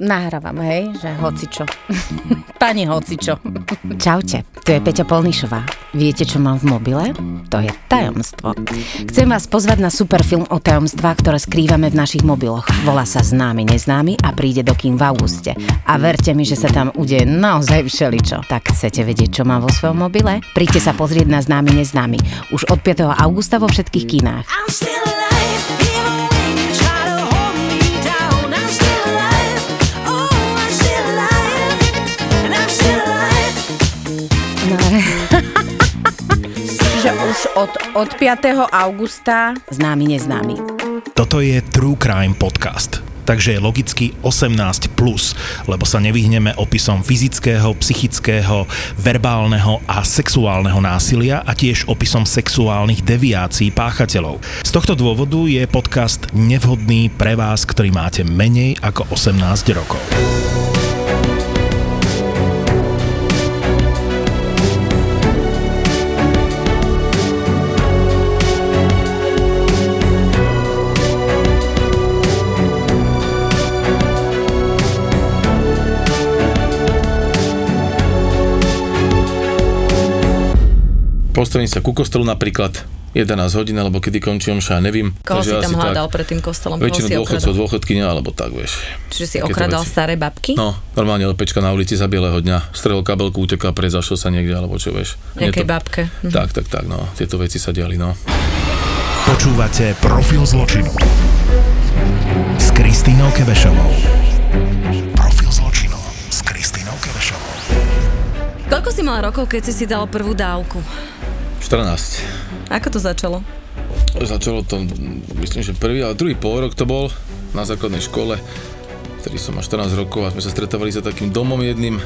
Nahrávam, hej, že hocičo. Pani hocičo. Čaute, tu je Peťa Polnišová. Viete, čo mám v mobile? To je tajomstvo. Chcem vás pozvať na superfilm o tajomstvách, ktoré skrývame v našich mobiloch. Volá sa Známi, neznámi a príde do kín v auguste. A verte mi, že sa tam udeje naozaj všeličo. Tak chcete vedieť, čo mám vo svojom mobile? Príďte sa pozrieť na Známi, neznámi. Už od 5. augusta vo všetkých kinách. Že už od 5. augusta Známi, neznámi. Toto je True Crime Podcast, takže je logicky 18+, lebo sa nevyhneme opisom fyzického, psychického, verbálneho a sexuálneho násilia a tiež opisom sexuálnych deviácií páchateľov. Z tohto dôvodu je podcast nevhodný pre vás, ktorý máte menej ako 18 rokov. Postraniť sa ku kostelu napríklad 11 hodín, alebo kedy končí omša, ja neviem. Koho si tam hľadal pred tým kostolom? Väčšinu dôchodcov, dôchodkyňa, alebo tak, vieš. Čiže si okradal staré babky? No, normálne lepečka na ulici za bieleho dňa. Strelil kabelku, uteká, prezašiel sa niekde, alebo čo, vieš. Nejakej babke. Tak, no. Tieto veci sa diali, no. Počúvate Profil zločinu s Kristínou Kebešovou. Koľko si mal rokov, keď si dal prvú dávku? 14. Ako to začalo? Začalo to, myslím, že prvý, ale druhý pôrok to bol na základnej škole, ktorý som mal 14 rokov a sme sa stretávali za takým domom jedným,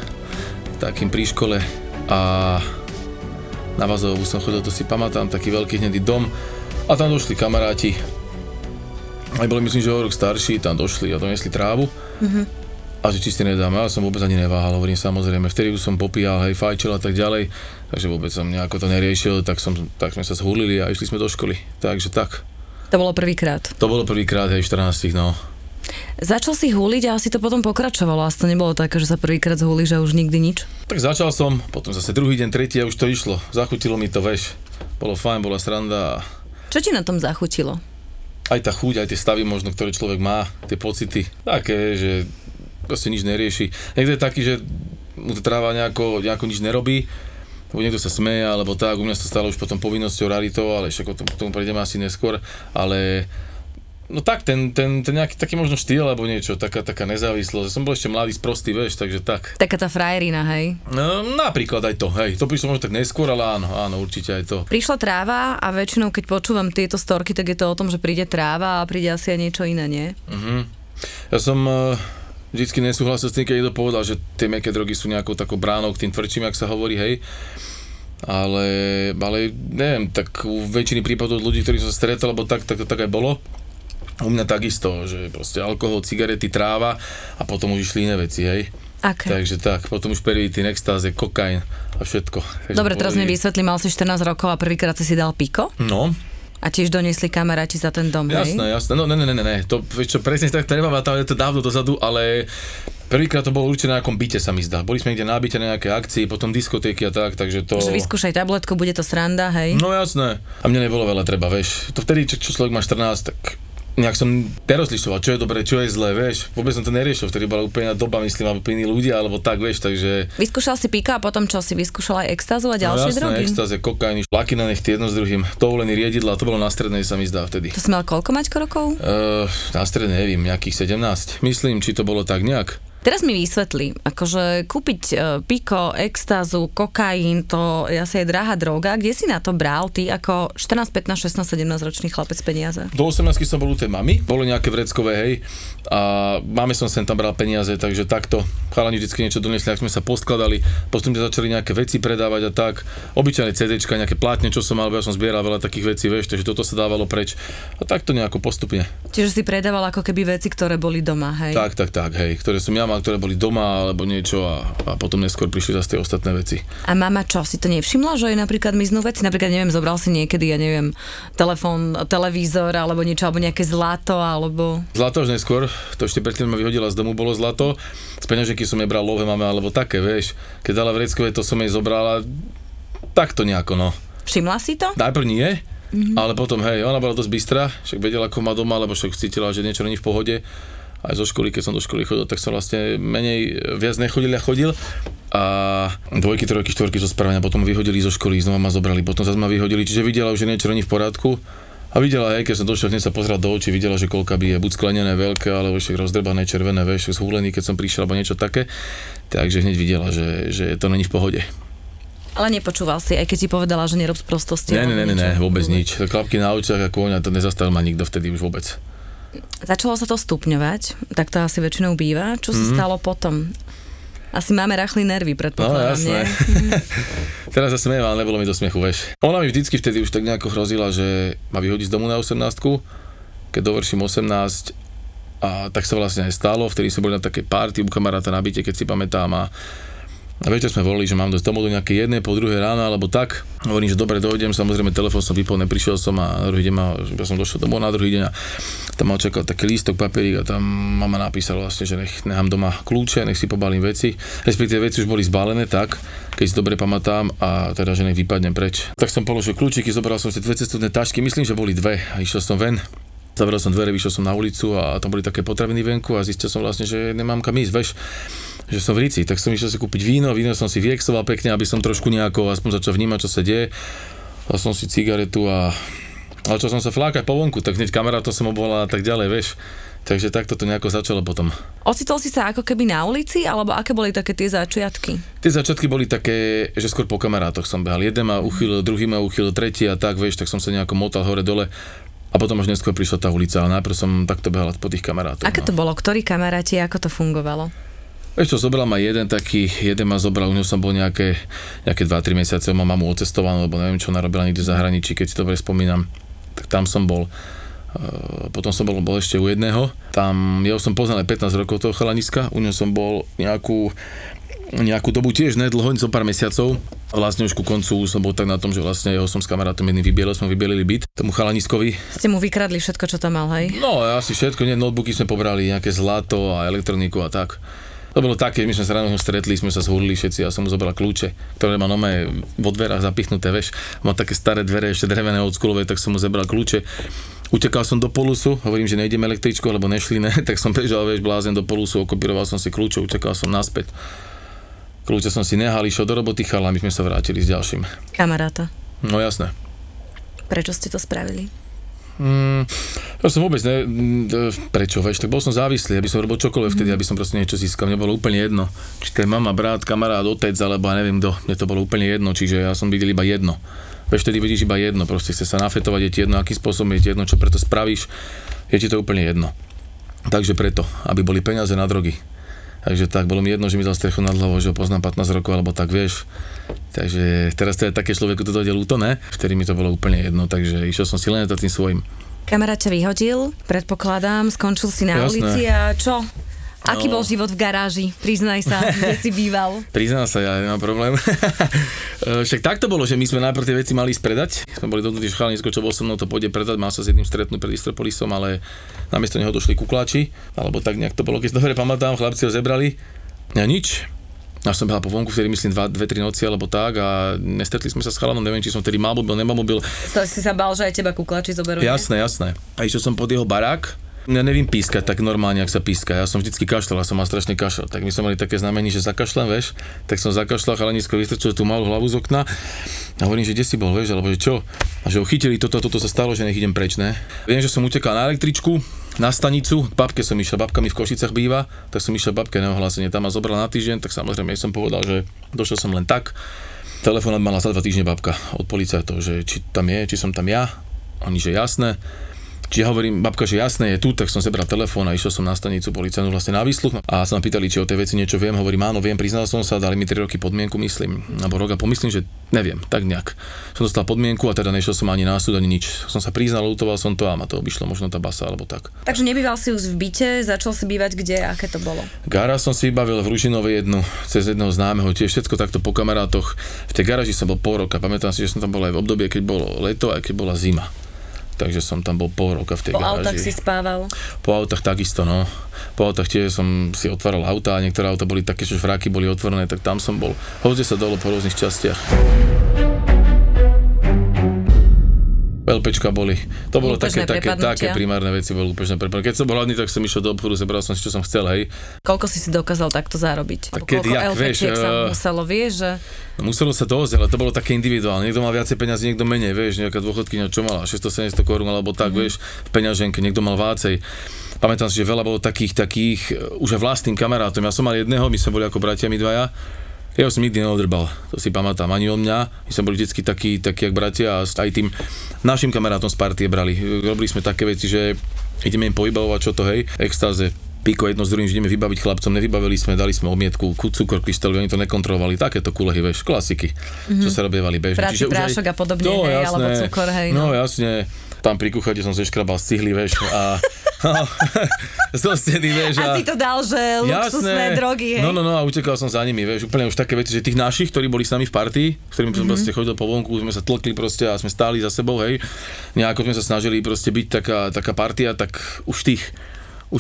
takým pri škole a na Vazovú som chodil, to si pamätám, taký veľký hnedý dom a tam došli kamaráti. Aj boli, myslím, že o rok starší, tam došli a donesli trávu. Mhm. A že či si nedáme, ja som vôbec ani neváhal, hovorím samozrejme, vtedy už som popíjal, hej, fajčil a tak ďalej, takže vôbec som nejako to neriešil, tak sme sa zhúlili a išli sme do školy, takže tak. To bolo prvýkrát? To bolo prvýkrát, hej, 14, no. Začal si húliť a asi to potom pokračovalo, asi to nebolo také, že sa prvýkrát zhúli, že už nikdy nič? Tak začal som, potom zase druhý deň, tretí a už to išlo, zachutilo mi to, veš, bolo fajn, bola sranda. Čo ti na tom zachutilo? Aj tá chuť, aj tie stavy možno, ktoré človek má, tie pocity, také, že proste nič nerieši. Niekto je taký, že mu to tráva nejako nič nerobí, niekto sa smeje, alebo tak, u mňa sa stalo už potom povinnosťou, raritou, ale však k tomu prejdeme asi neskôr, ale no tak, ten nejaký taký možno štýl, alebo niečo, taká nezávislosť. Som bol ešte mladý, sprostý, vieš, takže tak. Taká tá frajerina, hej? No, napríklad aj to, hej. To prišlo možno tak neskôr, ale áno, určite aj to. Prišla tráva a väčšinou, keď počúvam tieto storky, tak je to o tom, že príde tráva a príde asi aj niečo iné, nie? Ja som vždycky nesúhlasil s tým, keď niekto povedal, že tie mäkké drogy sú nejakou takou bránou k tým tvrdším, jak sa hovorí, hej. Ale neviem, tak u väčšiny prípadov ľudí, ktorí som sa stretol, alebo tak aj bolo. U mňa takisto, že proste alkohol, cigarety, tráva a potom už išli iné veci, hej. Okay. Takže tak, potom už prvý tým extáze, kokain a všetko. Takže dobre, teraz mi vysvetlím, mal si 14 rokov a prvýkrát si dal piko? No. A tiež doniesli kamaráti za ten dom, hej? Jasné, no ne, to, vieš čo, presne tak to nebavá, tam je to dávno dozadu, ale prvýkrát to bolo určite na nejakom byte, sa mi zdá. Boli sme niekde na byte, na nejaké akcii, potom diskotéky a tak, takže to... Že vyskúšaj tabletku, bude to sranda, hej? No jasné, a mne nebolo veľa treba, vieš, to vtedy, čo človek má 14, tak nejak som nerozlišoval, čo je dobré, čo je zlé, vieš. Vôbec som to neriešil, vtedy bola úplne doba, myslím, alebo iní ľudia, alebo tak, vieš, takže... Vyskúšal si píka a potom čo, si vyskúšal aj extázu a ďalšie drogy? No jasné, extáze, kokainy, šlaky na nechty jedno s druhým, tovolený riedidla, to bolo na strednej, sa mi zdá vtedy. To si mal koľko, Maťko, rokov? Na strednej, neviem, nejakých 17. Myslím, či to bolo tak nejak. Teraz mi vysvetli, akože kúpiť piko, extázu, kokain, to asi je drahá droga. Kde si na to bral ty ako 14, 15, 16, 17 ročný chlapec peniaze? Do 18 som bol u tej mamy, bolo nejaké vreckové, hej, a máme som sem tam bral peniaze, takže takto. Chalani vždycky niečo doniesli, ak sme sa poskladali, postupne začali nejaké veci predávať a tak. Obyčajné CDčka, nejaké plátne, čo som mal, ja som zbieral veľa takých vecí, vieš, takže toto sa dávalo preč. A takto nejako postupne. Čiže si predával ako keby veci, ktoré boli doma, hej? Tak, hej, ktoré som ja mal mama, ktoré boli doma alebo niečo a potom neskôr prišli zase tie ostatné veci. A mama čo, si to nevšimla, že je napríklad miznú veci? Napríklad, neviem, zobral si niekedy, ja neviem, telefón, televízor alebo niečo, alebo nejaké zlato, alebo... Zlato už neskôr, to ešte predtým ma vyhodila z domu, bolo zlato. Z peňaženky som jej bral love mama, alebo také, vieš. Keď dala vrecko, to som jej zobrala takto nejako, no. Všimla si to? Najprv nie. Mm-hmm. Ale potom, hej, ona bola dosť bystrá, však vedela, ako má doma, lebo však cítila, že niečo není v pohode. Aj zo školy, keď som do školy chodil, tak som vlastne menej, viac nechodil a chodil. A dvojky, trojky, štvorky zo správania, potom vyhodili zo školy, znova ma zobrali, potom zase ma vyhodili, čiže videla už, že niečo není v poriadku. A videla, hej, keď som došiel, hneď sa pozrela do očí, videla, že koľka by je, buď sklenené, veľké, alebo však rozdrbané, červené, vieš, zhúlený, keď som prišiel, alebo niečo také. Takže hneď videla, že to není v pohode. Ale nepočúval si, aj keď ti povedala, že nerob sprostosti. Ne, vôbec nič. Klapky na očiach a kôň, to nezastavil ma nikto vtedy už vôbec. Začalo sa to stupňovať, tak to asi väčšinou býva. Čo sa stalo potom? Asi máme rachli nervy, predpokladám, nie? No, jasné. Teraz sa smiem, ale nebolo mi do smiechu, veš. Ona mi vždycky vtedy už tak nejako hrozila, že ma vyhodí z domu na 18-ku, keď dovrším 18, a tak sa vlastne aj stalo. Vtedy sme boli na také party u kamaráta na byte, keď si pamätám, a večer sme volili, že mám dosť domov do nejakej jednej, po druhej rána, alebo tak. Hovorím, že dobre, dojdem, samozrejme telefón som vypol, neprišiel som a na druhý deň som došiel domov na druhý deň a tam ma čakal taký lístok, papierík a tam mama napísala vlastne, že nechám doma kľúče, nech si pobalím veci. Respektíve veci už boli zbalené tak, keď si dobre pamätám, a teda, že nech vypadnem preč. Tak som položil kľúčiky, zobral som si dve cestovné tašky, myslím, že boli dve, a išiel som ven. Zavrel som dvere, vyšiel som na ulicu a tam boli také potraviny venku a zistil som vlastne, že nemám kam ísť, veš, že som v Ríci. Tak som išiel si kúpiť víno som si vieksoval pekne, aby som trošku nejako aspoň začal vnímať, čo sa deje. Dal som si cigaretu a začal som sa flákať po vonku, tak hneď kamarátom som obvolal a tak ďalej, veš. Takže takto to nejako začalo potom. Ocitol si sa ako keby na ulici, alebo aké boli také tie začiatky? Tie začiatky boli také, že skôr po kamarátoch som behal. Jeden ma uchýlil, druhý ma uchýlil, tretí a tak, veš, tak som sa nejako motal hore dole. A potom až neskôr prišla tá ulica, ale najprv som takto behal po tých kamarátov. Aké to bolo? Ktorí kamaráti? Ako to fungovalo? Vieš čo, zobral ma jeden ma zobral, u ňou som bol nejaké 2-3 mesiace, ma mamu odcestovanú, lebo neviem, čo ona robila niekde v zahraničí, keď si dobre spomínam. Tak tam som bol. Potom som bol ešte u jedného. Tam, ja už som poznal 15 rokov toho chalaniska, u ňou som bol nejakú dobu tiež, nedlho, zo pár mesiacov. Vlastne už ku koncu som bol tak na tom, že vlastne jeho som s kamarátom jedným vybielil, sme vybielili byt tomu chalaniskovi. Ste mu vykradli všetko, čo tam mal, hej? No, asi všetko, nie, notebooky sme pobrali, nejaké zlato a elektroniku a tak. To bolo také, my sme sa ráno stretli, sme sa zhúrili všetci, ja som mu zobral kľúče, ktoré má nové vo dverách zapichnuté, veš. Má také staré dvere, ešte drevené od skulové, tak som mu zobral kľúče. Utekal som do Polusu, hovorím, že nejdeme električkou, lebo nešli, ne, tak som bežal, vieš, blázen do Polusu, okopíroval som si kľúče, utekal som naspäť. Kľúče som si nehal, išiel do roboty, chala, my sme sa vrátili s ďalším. Kamaráta. No jasné. Prečo ste to spravili? Ja som vôbec prečo, veš, tak bol som závislý, aby som robil čokoľvek vtedy, aby som proste niečo získal. Mne bolo úplne jedno, či to je mama, brat, kamarát, otec, alebo ja neviem kto. Mne to bolo úplne jedno, čiže ja som videl iba jedno. Veš, vtedy vidíš iba jedno, proste chce sa nafetovať, je ti jedno, akým spôsobom, je ti jedno, čo preto spravíš, je ti to úplne jedno. Takže preto, aby boli peniaze na drogy. Takže tak, bolo mi jedno, že mi dal strechu nad hlavou, že ho poznám 15 rokov, alebo tak, vieš. Takže teraz to je také človeku, to dojde ľúto, ne? Vtedy mi to bolo úplne jedno, takže išiel som si len za tým svojím. Kamarát ťa vyhodil, predpokladám, skončil si na ulici a čo? Aký bol život v garáži? Priznaj sa, kde si býval. Priznám sa, ja nemám problém. Však tak to bolo, že my sme najprv tie veci mali spredať. Sme boli dohodnutí, že chalanisko, čo bol so mnou, to pôjde predať. Mal sa s jedným stretnúť pred Istropolisom, ale namiesto neho došli kukláči. Alebo tak nejak to bolo, keď dobre pamätám, chlapci ho zebrali. Ja nič. Až som behal po vonku, vtedy myslím 2-3 noci alebo tak a nestretli sme sa s chalanom, neviem, či som vtedy mal mobil, nemal mobil. Si sa bál, že aj teba kukláči zoberú? Jasné. A išiel som pod jeho barák. Ja neviem pískať tak normálne, jak sa píska. Ja som vždycky kašľal, ja som mal strašný kašel. Tak my sme mali také znamenie, že zakašľam, veš. Tak som zakašľal, chalanisko vystrčil tú malú hlavu z okna. A hovorím, že kde si bol, veš, alebo že čo? A že ho chytili, toto sa stalo, že nech idem preč, ne? Viem, že som utekal na električku, na stanicu, k babke som išiel, babka mi v Košicách býva, tak som išiel babke neohlásenie, tam ma zobral na týždeň, tak samozrejme som povedal, že došiel som len tak. Telefonát mala za 2 týždne babka od policajtov, že či tam je, či som tam ja. Oni, že jasné. Čiže hovorím, babka, že jasné, je tu, tak som zebral telefón a išiel som na stanicu policajnú vlastne na výsluch. A sa ma pýtali, či o tej veci niečo viem, hovorím, áno, viem, priznal som sa, dali mi 3 roky podmienku, myslím, alebo rok a pomyslím, že neviem, tak nejak. Som dostal podmienku a teda nešiel som ani na súd, ani nič. Som sa priznal, lutoval som to a ma to obišlo možno tá basa alebo tak. Takže nebýval si už v byte, začal si bývať kde, aké to bolo? Garáž som si vybavil v Ružinove jednu, cez jedného známeho, tiež všetko takto po kamarátoch. V tej garáži som bol pol roka, pamätám si, že som tam bol aj v období, keď bolo leto a keď bola zima. Takže som tam bol pol roka v tej garáži. Po autách si spával? Po autách takisto, no. Po autách tiež som si otváral auta a niektoré auta boli také, že vráky boli otvorené, tak tam som bol. Hoďte sa dolo po rôznych častiach. LPčka boli. To bolo také primárne veci, bolo lúpežné prepadnutia. Keď som bol hladný, tak som išiel do obchodu, zebral som si, čo som chcel, hej. Koľko si dokázal takto zarobiť? Tak kedy, jak, vieš, sa muselo, vieš, že... No, muselo sa dosť, ale to bolo také individuálne. Niekto mal viacej peňazí, niekto menej, vieš, nejaká dôchodkyňa, čo mala, 600-700 korún, alebo tak, vieš, v peňaženke, niekto mal viacej. Pamätám si, že veľa bolo takých, už aj vlastným kamarátom. Ja som mal jedného, my sme boli ako bratia, my dvaja. Ja som nikdy neodrbal, to si pamätám, ani o mňa, my sme boli vždycky takí jak bratia a aj tým našim kamarátom z partie brali. Robili sme také veci, že ideme im pohybavovať, čo to, hej, extáze, píko, jedno s druhým, že ideme vybaviť chlapcom, nevybavili sme, dali sme omietku, cukor, kryštály, oni to nekontrolovali, takéto kulehy, vieš, klasiky, čo sa robievali bežne. Práci, prášok a podobne, no, hej, jasné, alebo cukor, hej. No jasne, tam pri kuchate som zeškrabal z cihly, vieš, a... Steny, vieš, a si to dal, že luxusné drogy, hej. No a utekal som za nimi, vieš, úplne už také veci, že tých našich, ktorí boli s nami v partii, s ktorými som proste chodil po vonku, sme sa tlkli proste a sme stáli za sebou, hej. Nejako sme sa snažili proste byť taká partia, tak už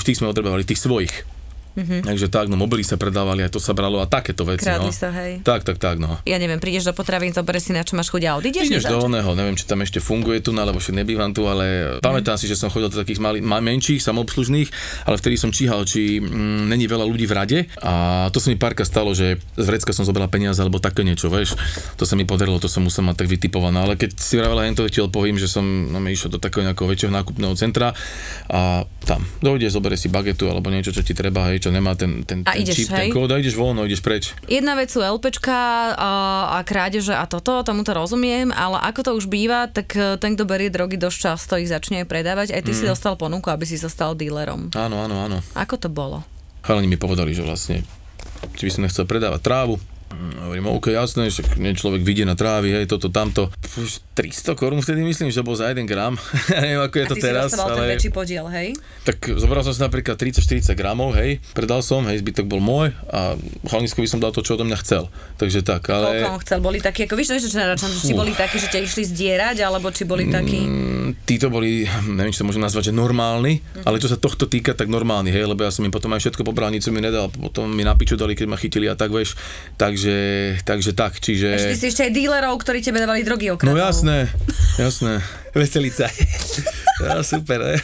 tých sme odrbávali, tých svojich. Takže tak, no mobily sa predávali, aj to sa bralo a takéto veci, krádli no. Sa, hej. Tak, no. Ja neviem, prídeš do potravín, zoberieš si na čo máš chuť a odídeš? Ideš do oného, neviem, či tam ešte funguje tu, alebo však nebývam tu, ale pamätám si, že som chodil do takých menších, samoobslužných, ale vtedy som číhal, či není veľa ľudí v rade a to sa mi párka stalo, že z vrecka som zobral peniaze alebo také niečo, vieš. To sa mi podarilo, to som musel mať tak vytipované, ale keď si vravela hento tiel povím, že som išiel do takého nejakého väčšieho nákupného centra a tam dojdeš, zoberieš si bagetu alebo niečo, čo ti treba, hej. Čo nemá ten čip, hej? Ten kód a ideš von, ideš preč. Jedna vec sú LPčka a krádeže a toto, tomu to rozumiem, ale ako to už býva, tak ten, kto berie drogy, dosť často ich začne predávať. Aj ty si dostal ponuku, aby si sa stal dealerom. Áno. Ako to bolo? Chalani mi povedali, že vlastne, či by som nechcel predávať trávu. Hovorím, OK, jasné, že človek vidie na trávi, hej, toto, tamto. 300 korún vtedy myslím, že bol za 1 gram. Neviem, ako je to teraz. A ty si dostával ten väčší podiel, hej? Tak zobral som si napríklad 30-40 gramov, hej, predal som, hej, zbytok bol môj a chalanisko by som dal to, čo odo mňa chcel. Takže tak, ale... Koľko on chcel? Boli takí, ako víš, či boli takí, že ťa išli zdierať, alebo či boli takí... Títo boli, neviem, či to môžem nazvať, že normálni, ale čo sa tohto týka, tak normálni, hej, lebo ja som im potom aj všetko pobral, nič mi nedal, potom mi na piču dali, keď ma chytili a tak, vieš, takže tak, čiže... Ešte ty si ešte aj dílerov, ktorí tebe dávali drogy okradol. No jasné. Veselica. No, super, ne?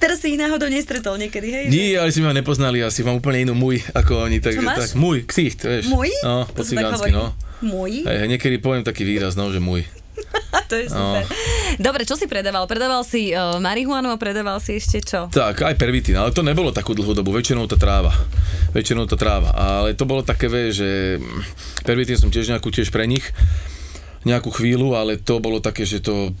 Teraz si ich náhodou nestretol niekedy, hej? Nie, ale si ma nepoznali, asi mám úplne inú muj, ako oni, takže tak. Muj, ksicht, vieš. Muj? No, po cigánsky, no. Muj? Niekedy poviem taký výraz, no, že muj. To je super. No. Dobre, čo si predával? Predával si marihuanu a predával si ešte čo? Tak, aj pervitín, ale to nebolo takú dlhú dobu, väčšinou tá tráva, ale to bolo také, že pervitín som tiež pre nich, nejakú chvíľu, ale to bolo také, že to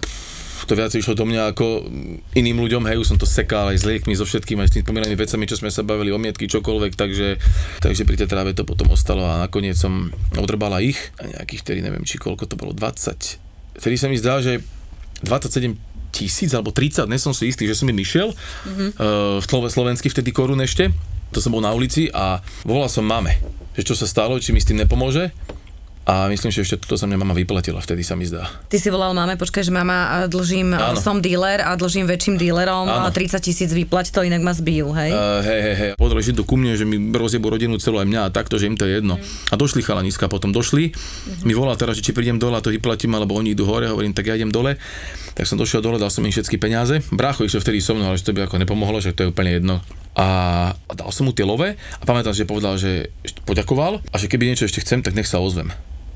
viac išlo do mňa ako iným ľuďom, hej, už som to sekal aj s liekmi, so všetkým, aj s tým spomínanými vecami, čo sme sa bavili, omietky, čokoľvek, takže pri tej tráve to potom ostalo a nakoniec som odrbala ich a nejakých, tedy neviem, či koľko to bolo, 20. Vtedy sa mi zdá, že 27 000 alebo 30, nie som si istý, že som im išiel v slovensky vtedy korun ešte, to som bol na ulici a volal som mame, že čo sa stalo, či mi s tým nepomôže a myslím, že ešte toto sa mňa mama vyplatila, vtedy sa mi zdá. Ty si volal mame, počkaj, že mama, dlžím, áno. Som dealer a dlžím väčším dealerom a 30 000 vyplať, to inak ma zbijú, hej? Hej, podražili to ku mne, že mi rozjebu rodinu celú aj mňa a takto, že im to je jedno. A došli chalaniska, potom došli, mi volal teraz, že či prídem dole a to vyplatím, alebo oni idú hore, hovorím, tak ja idem dole. Tak som došiel dole, dal som im všetky peniaze, brácho išiel vtedy so mnou, ale že to by ako nepomohlo, že to je úplne jedno. A dal som mu tie love a pamätám, že povedal, že poďakoval a že keby niečo ešte chcem, tak nech sa ozvem.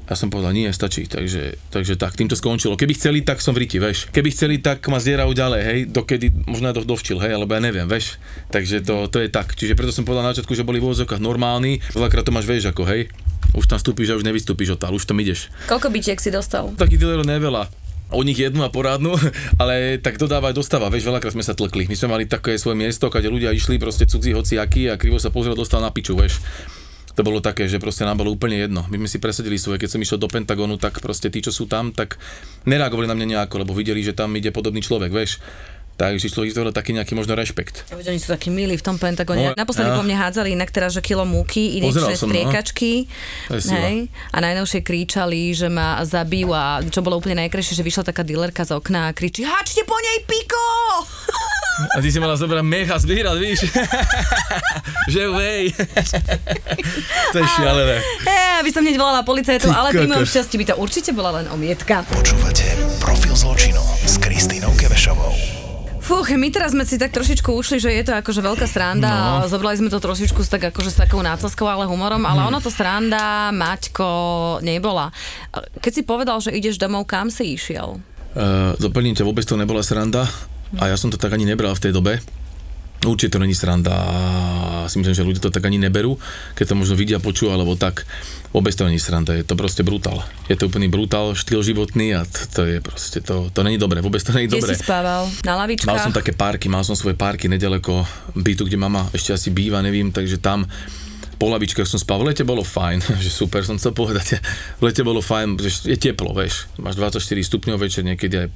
Ja som povedal, nie, stačí, takže tak, tým to skončilo. Keby chceli, tak som v riti, veš. Keby chceli, tak ma zdierajú ďalej, hej, dokedy, možno ja to dovčil, hej, alebo ja neviem, veš. Takže to je tak. Čiže preto som povedal na začiatku, že boli v úvodzovkách normálni, veľakrát to máš, vieš, ako, hej. Už tam vstúpiš a už nevystúpiš odtiaľ, už tam ideš. Koľko bytiek si dostal? Takých dealerov neveľa. o nich jednu a poradnú, ale tak dodáva aj dostáva, vieš, veľakrát sme sa tlkli. My sme mali také svoje miesto, kde ľudia išli proste cudzí hociakí a krivo sa pozrel, dostal na piču, vieš. To bolo také, že proste nám bolo úplne jedno. My sme si presadili svoje, keď som išiel do Pentagonu, tak proste tí, čo sú tam, tak nereagovali na mňa nejako, lebo videli, že tam ide podobný človek, vieš. Takže človek zvolil taký nejaký možno rešpekt. Ja, oni sú takí milí v tom Pentagone. No, naposledy po mne hádzali inak teraz, že kilo múky, inečné striekačky. Hej, a najnovšie kričali, že ma zabijú a čo bolo úplne najkrajšie, že vyšla taká dealerka z okna a kričí: "Hačte po nej, piko!" A ty si mala zobrať mecha zbierať, víš? Že vej. To je šialené. Ja by som hneď volala policajtu, ale pri mojom šťastí by to určite bola len omietka. Počúvate Profil zločinu s Kristínou Kebešovou. Fúch, my teraz sme si tak trošičku ušli, že je to akože veľká sranda a zobrali sme to trošičku tak akože s takou nácaskou, ale humorom, ale ono to sranda, Maťko, nebola. Keď si povedal, že ideš domov, kam si išiel? Doplním ťa, vôbec to nebola sranda a ja som to tak ani nebral v tej dobe. Určite to není sranda a si myslím, že ľudia to tak ani neberú, keď to možno vidia, počujú, alebo tak. Vôbec to není sranda, je to proste brutál. Je to úplný brutál, štýl životný a to je proste, to není dobre, vôbec to není dobre. Kde si spával? Na lavičkách? Mal som také parky, mal som svoje parky nedaleko bytu, kde mama ešte asi býva, neviem, takže tam po lavičkách som spal. V lete bolo fajn, že super, som chcel povedať. V lete bolo fajn, že je teplo, vieš. Máš 24 stupňov večer, niekedy aj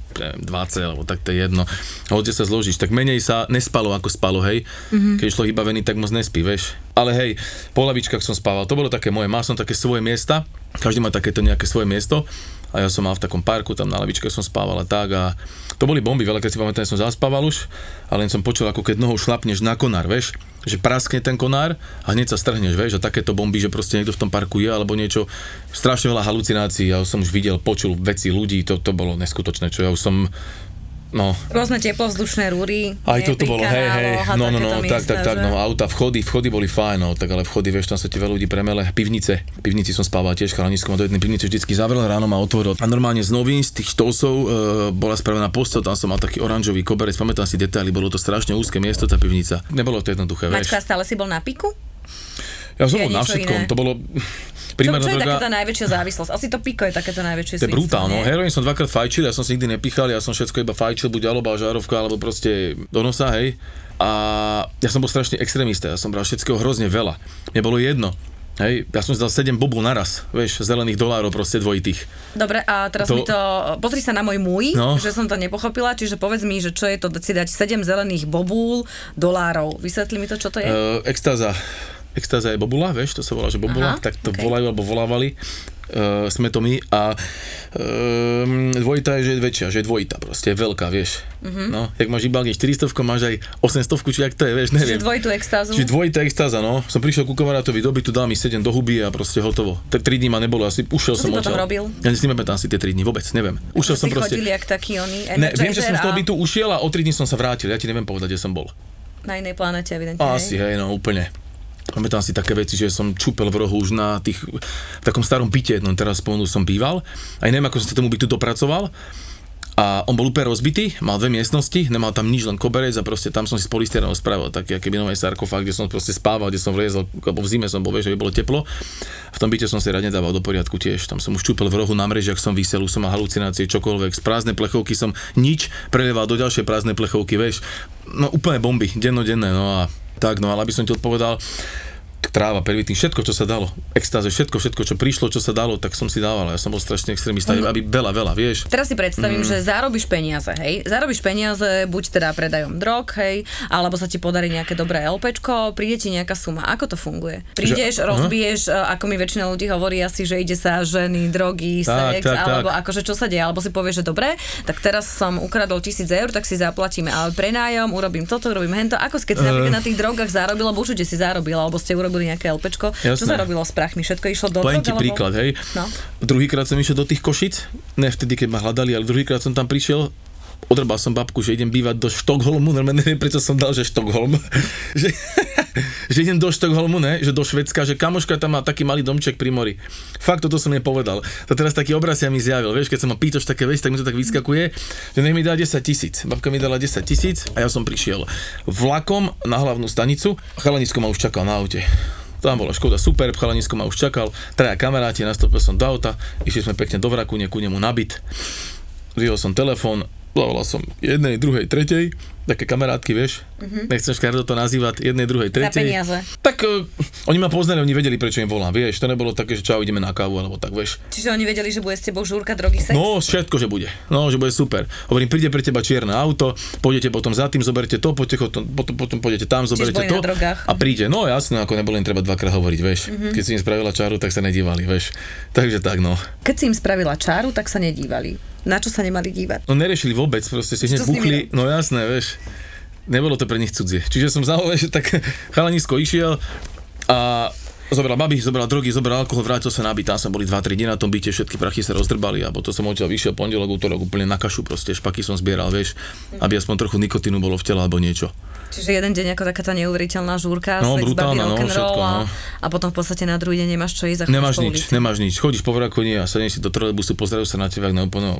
20, alebo tak to je jedno. A odde sa zložíš, tak menej sa nespalo, ako spalo, hej. Keď išlo iba vený, tak moc nespí, vieš. Ale hej, po lavičkách som spával. To bolo také moje, mal som také svoje miesta. Každý má takéto nejaké svoje miesto. A ja som mal v takom parku, tam na lavičke som spával a tak a to boli bomby, veľakrát si pamätám, som zaspával už, ale len som počul, ako keď nohou šlapneš na konár, vieš, že praskne ten konár a hneď sa strhneš, vieš, a takéto bomby, že proste niekto v tom parku je, alebo niečo, strašne veľa halucinácií, ja som už videl, počul veci ľudí, to bolo neskutočné, čo ja už som, no. Rôzne teplovzdušné rúry. Aj toto bolo, hej, no, miesta, tak, no, auta, vchody boli fajn, no, tak ale vchody, vieš, tam sa ti veľa ľudí premele, pivnici som spával tiež, chalanískom, a do jednej pivnice vždycky zavrel, ráno ma otvoril. A normálne z novín, z tých štosov bola spravená posteľ, tam som mal taký oranžový koberec, pamätám si detaily, bolo to strašne úzke miesto, tá pivnica. Nebolo to jednoduché, vieš. Maťka, stále si bol na piku? Ja som bol na všetkom, to bolo primárna droga. Čo je taká tá najväčšia závislosť? Asi to piko je takéto najväčšie svinstvo. To je brutálno. Heroín som dvakrát fajčil, ja som si nikdy nepichal, ja som všetko iba fajčil, buď aloba, žárovka, alebo proste do nosa, hej. A ja som bol strašný extrémista, ja som bral všetkého hrozne veľa. Mne bolo jedno. Hej, ja som si dal 7 bobov naraz, vieš, zelených dolárov proste dvojitých. Dobre, a teraz mi to, pozri sa na môj múj, že som to nepochopila, čiže povedz mi, že čo je to si dať 7 zelených bobúl dolárov. Vysvetli mi to, čo to je? Extáza je bobula, vieš, to sa volá, že bobula, tak to volajú alebo volávali, sme to my a dvojita je, že je väčšia, že je dvojita proste, je veľká, vieš. No, jak máš iba 400, máš aj 800, či jak to je, vieš, neviem. Čiže dvojitu extázu? Čiže dvojita extáza, no. Som prišiel ku kamarátovi do bytu, dal mi 7 do huby a proste hotovo. Tak 3 dní ma nebolo, asi ušiel som odtiaľ. Čo si potom robil? Ja nepamätám si tie 3 dní, vôbec, neviem. Ušiel som proste. Chodili jak takí oni. Ne, viem, že som z toho bytu ušiel a o 3 dní som sa vrátil. Ja ti neviem povedať, kde som bol. Na inej planete evidentne. Asi, hej, no úplne. Pamätám si také veci, že som čupel v rohu už na tých, v takom starom byte, no teraz spomenu som býval, aj neviem, ako som sa tomu bytu dopracoval a on bol úplne rozbitý, mal 2 miestnosti, nemal tam nič, len koberec a proste tam som si z polystyrenu spravil taký akýby nový sarkofág, kde som proste spával, kde som vliezol, alebo v zime som bol, vieš, že by bolo teplo. V tom byte som si rád nedával do poriadku tiež, tam som už čupel v rohu na mrežiach, som vysel, som mal halucinácie, čokoľvek, z prázdnej plechovky som nič prelieval do ďalšej prázdnej plechovky, vieš, no úplne bomby, dennodenné, no a tak, no ale aby som ti odpovedal, tráva, pervitín, všetko, čo sa dalo, extáze, všetko, čo prišlo, čo sa dalo, tak som si dával, ja som bol strašne extrémista, aby veľa, vieš. Teraz si predstavím, že zarobíš peniaze, buď teda predajom drog, hej, alebo sa ti podarí nejaké dobré LPčko, príde ti nejaká suma, ako to funguje? Prídeš, rozbiješ, ako mi väčšina ľudí hovorí asi, že ide sa ženy, drogy, sex, alebo akože čo sa deje, alebo si povieš, že dobre, tak teraz som ukradol 1000 €, tak si zaplatíme, ale prenájom, urobím toto, urobím hento, ako keď si napríklad na tých drogách zarobil, alebo určite si zarobil, alebo ste robili nejaké LPčko. Jasné. Čo sa robilo s prachmi? Všetko išlo do toho? Poviem ti príklad, hej. No. Druhýkrát som išiel do tých Košic, ne vtedy, keď ma hľadali, ale druhýkrát som tam prišiel, odrbal som babku, že idem bývať do Štokholmu, normálne neviem, prečo som dal, že Štokholm, že idem do Štokholmu, ne, že do Švédska, že kamoška tam má taký malý domček pri mori. Fakt, toto som nepovedal. To teraz taký obraz ja mi zjavil, vieš, keď sa ma pýtaš také veci, tak mi to tak vyskakuje, že nech mi dá 10 000. Babka mi dala 10 000 a ja som prišiel vlakom na hlavnú stanicu, chalanisko ma už čakal na aute. Tam bola Škoda Superb, chalanisko ma už čakal, traja kamaráti, nastúpil som do auta, išli sme pekne do Vrakuňa, ku nemu na byt. Zvíhol som telefón, zavolal som jednej, druhej, tretej, také kamarátky, vieš, nechcem škardo to nazývať, jednej, druhej, tretej. Za peniaze. Tak oni ma poznali, oni vedeli, prečo im volám, vieš, to nebolo také, že čau, ideme na kávu, alebo tak, vieš. Čiže oni vedeli, že bude s tebou žúrka, drogy, sex? No, všetko, že bude, no, že bude super. Hovorím, príde pre teba čierne auto, pôjdete potom za tým, zoberte to, potom pôjdete tam, zoberte to a príde. No jasno, ako nebolo im treba dvakrát hovoriť, vieš. Keď si im spravila čáru, tak sa nedívali, vieš. Takže tak, no. Keď si im spravila čáru, tak sa nedívali. Na čo sa nemali dívať? No neriešili vôbec, proste si hneď buchli, no jasné, vieš, nebolo to pre nich cudzie. Čiže som zaujal, že tak chalanisko išiel a zobral babi, zobral drogy, zobral alkohol, vrátil sa na byt, tam som boli 2-3 dni na tom byte, všetky prachy sa rozdrbali a potom som odtiaľ vyšiel pondelok, útorok úplne na kašu proste, špaky som zbieral, vieš, aby aspoň trochu nikotínu bolo v tele alebo niečo. Čiže jeden deň ako taká tá neuveriteľná žúrka, no, sex, baby, rock and roll, no. A potom v podstate na druhý deň nemáš čo ísť. Nemáš nič. Chodíš po Vrakuňi a sedíš si do trolejbusu, pozerajú sa na teba ako na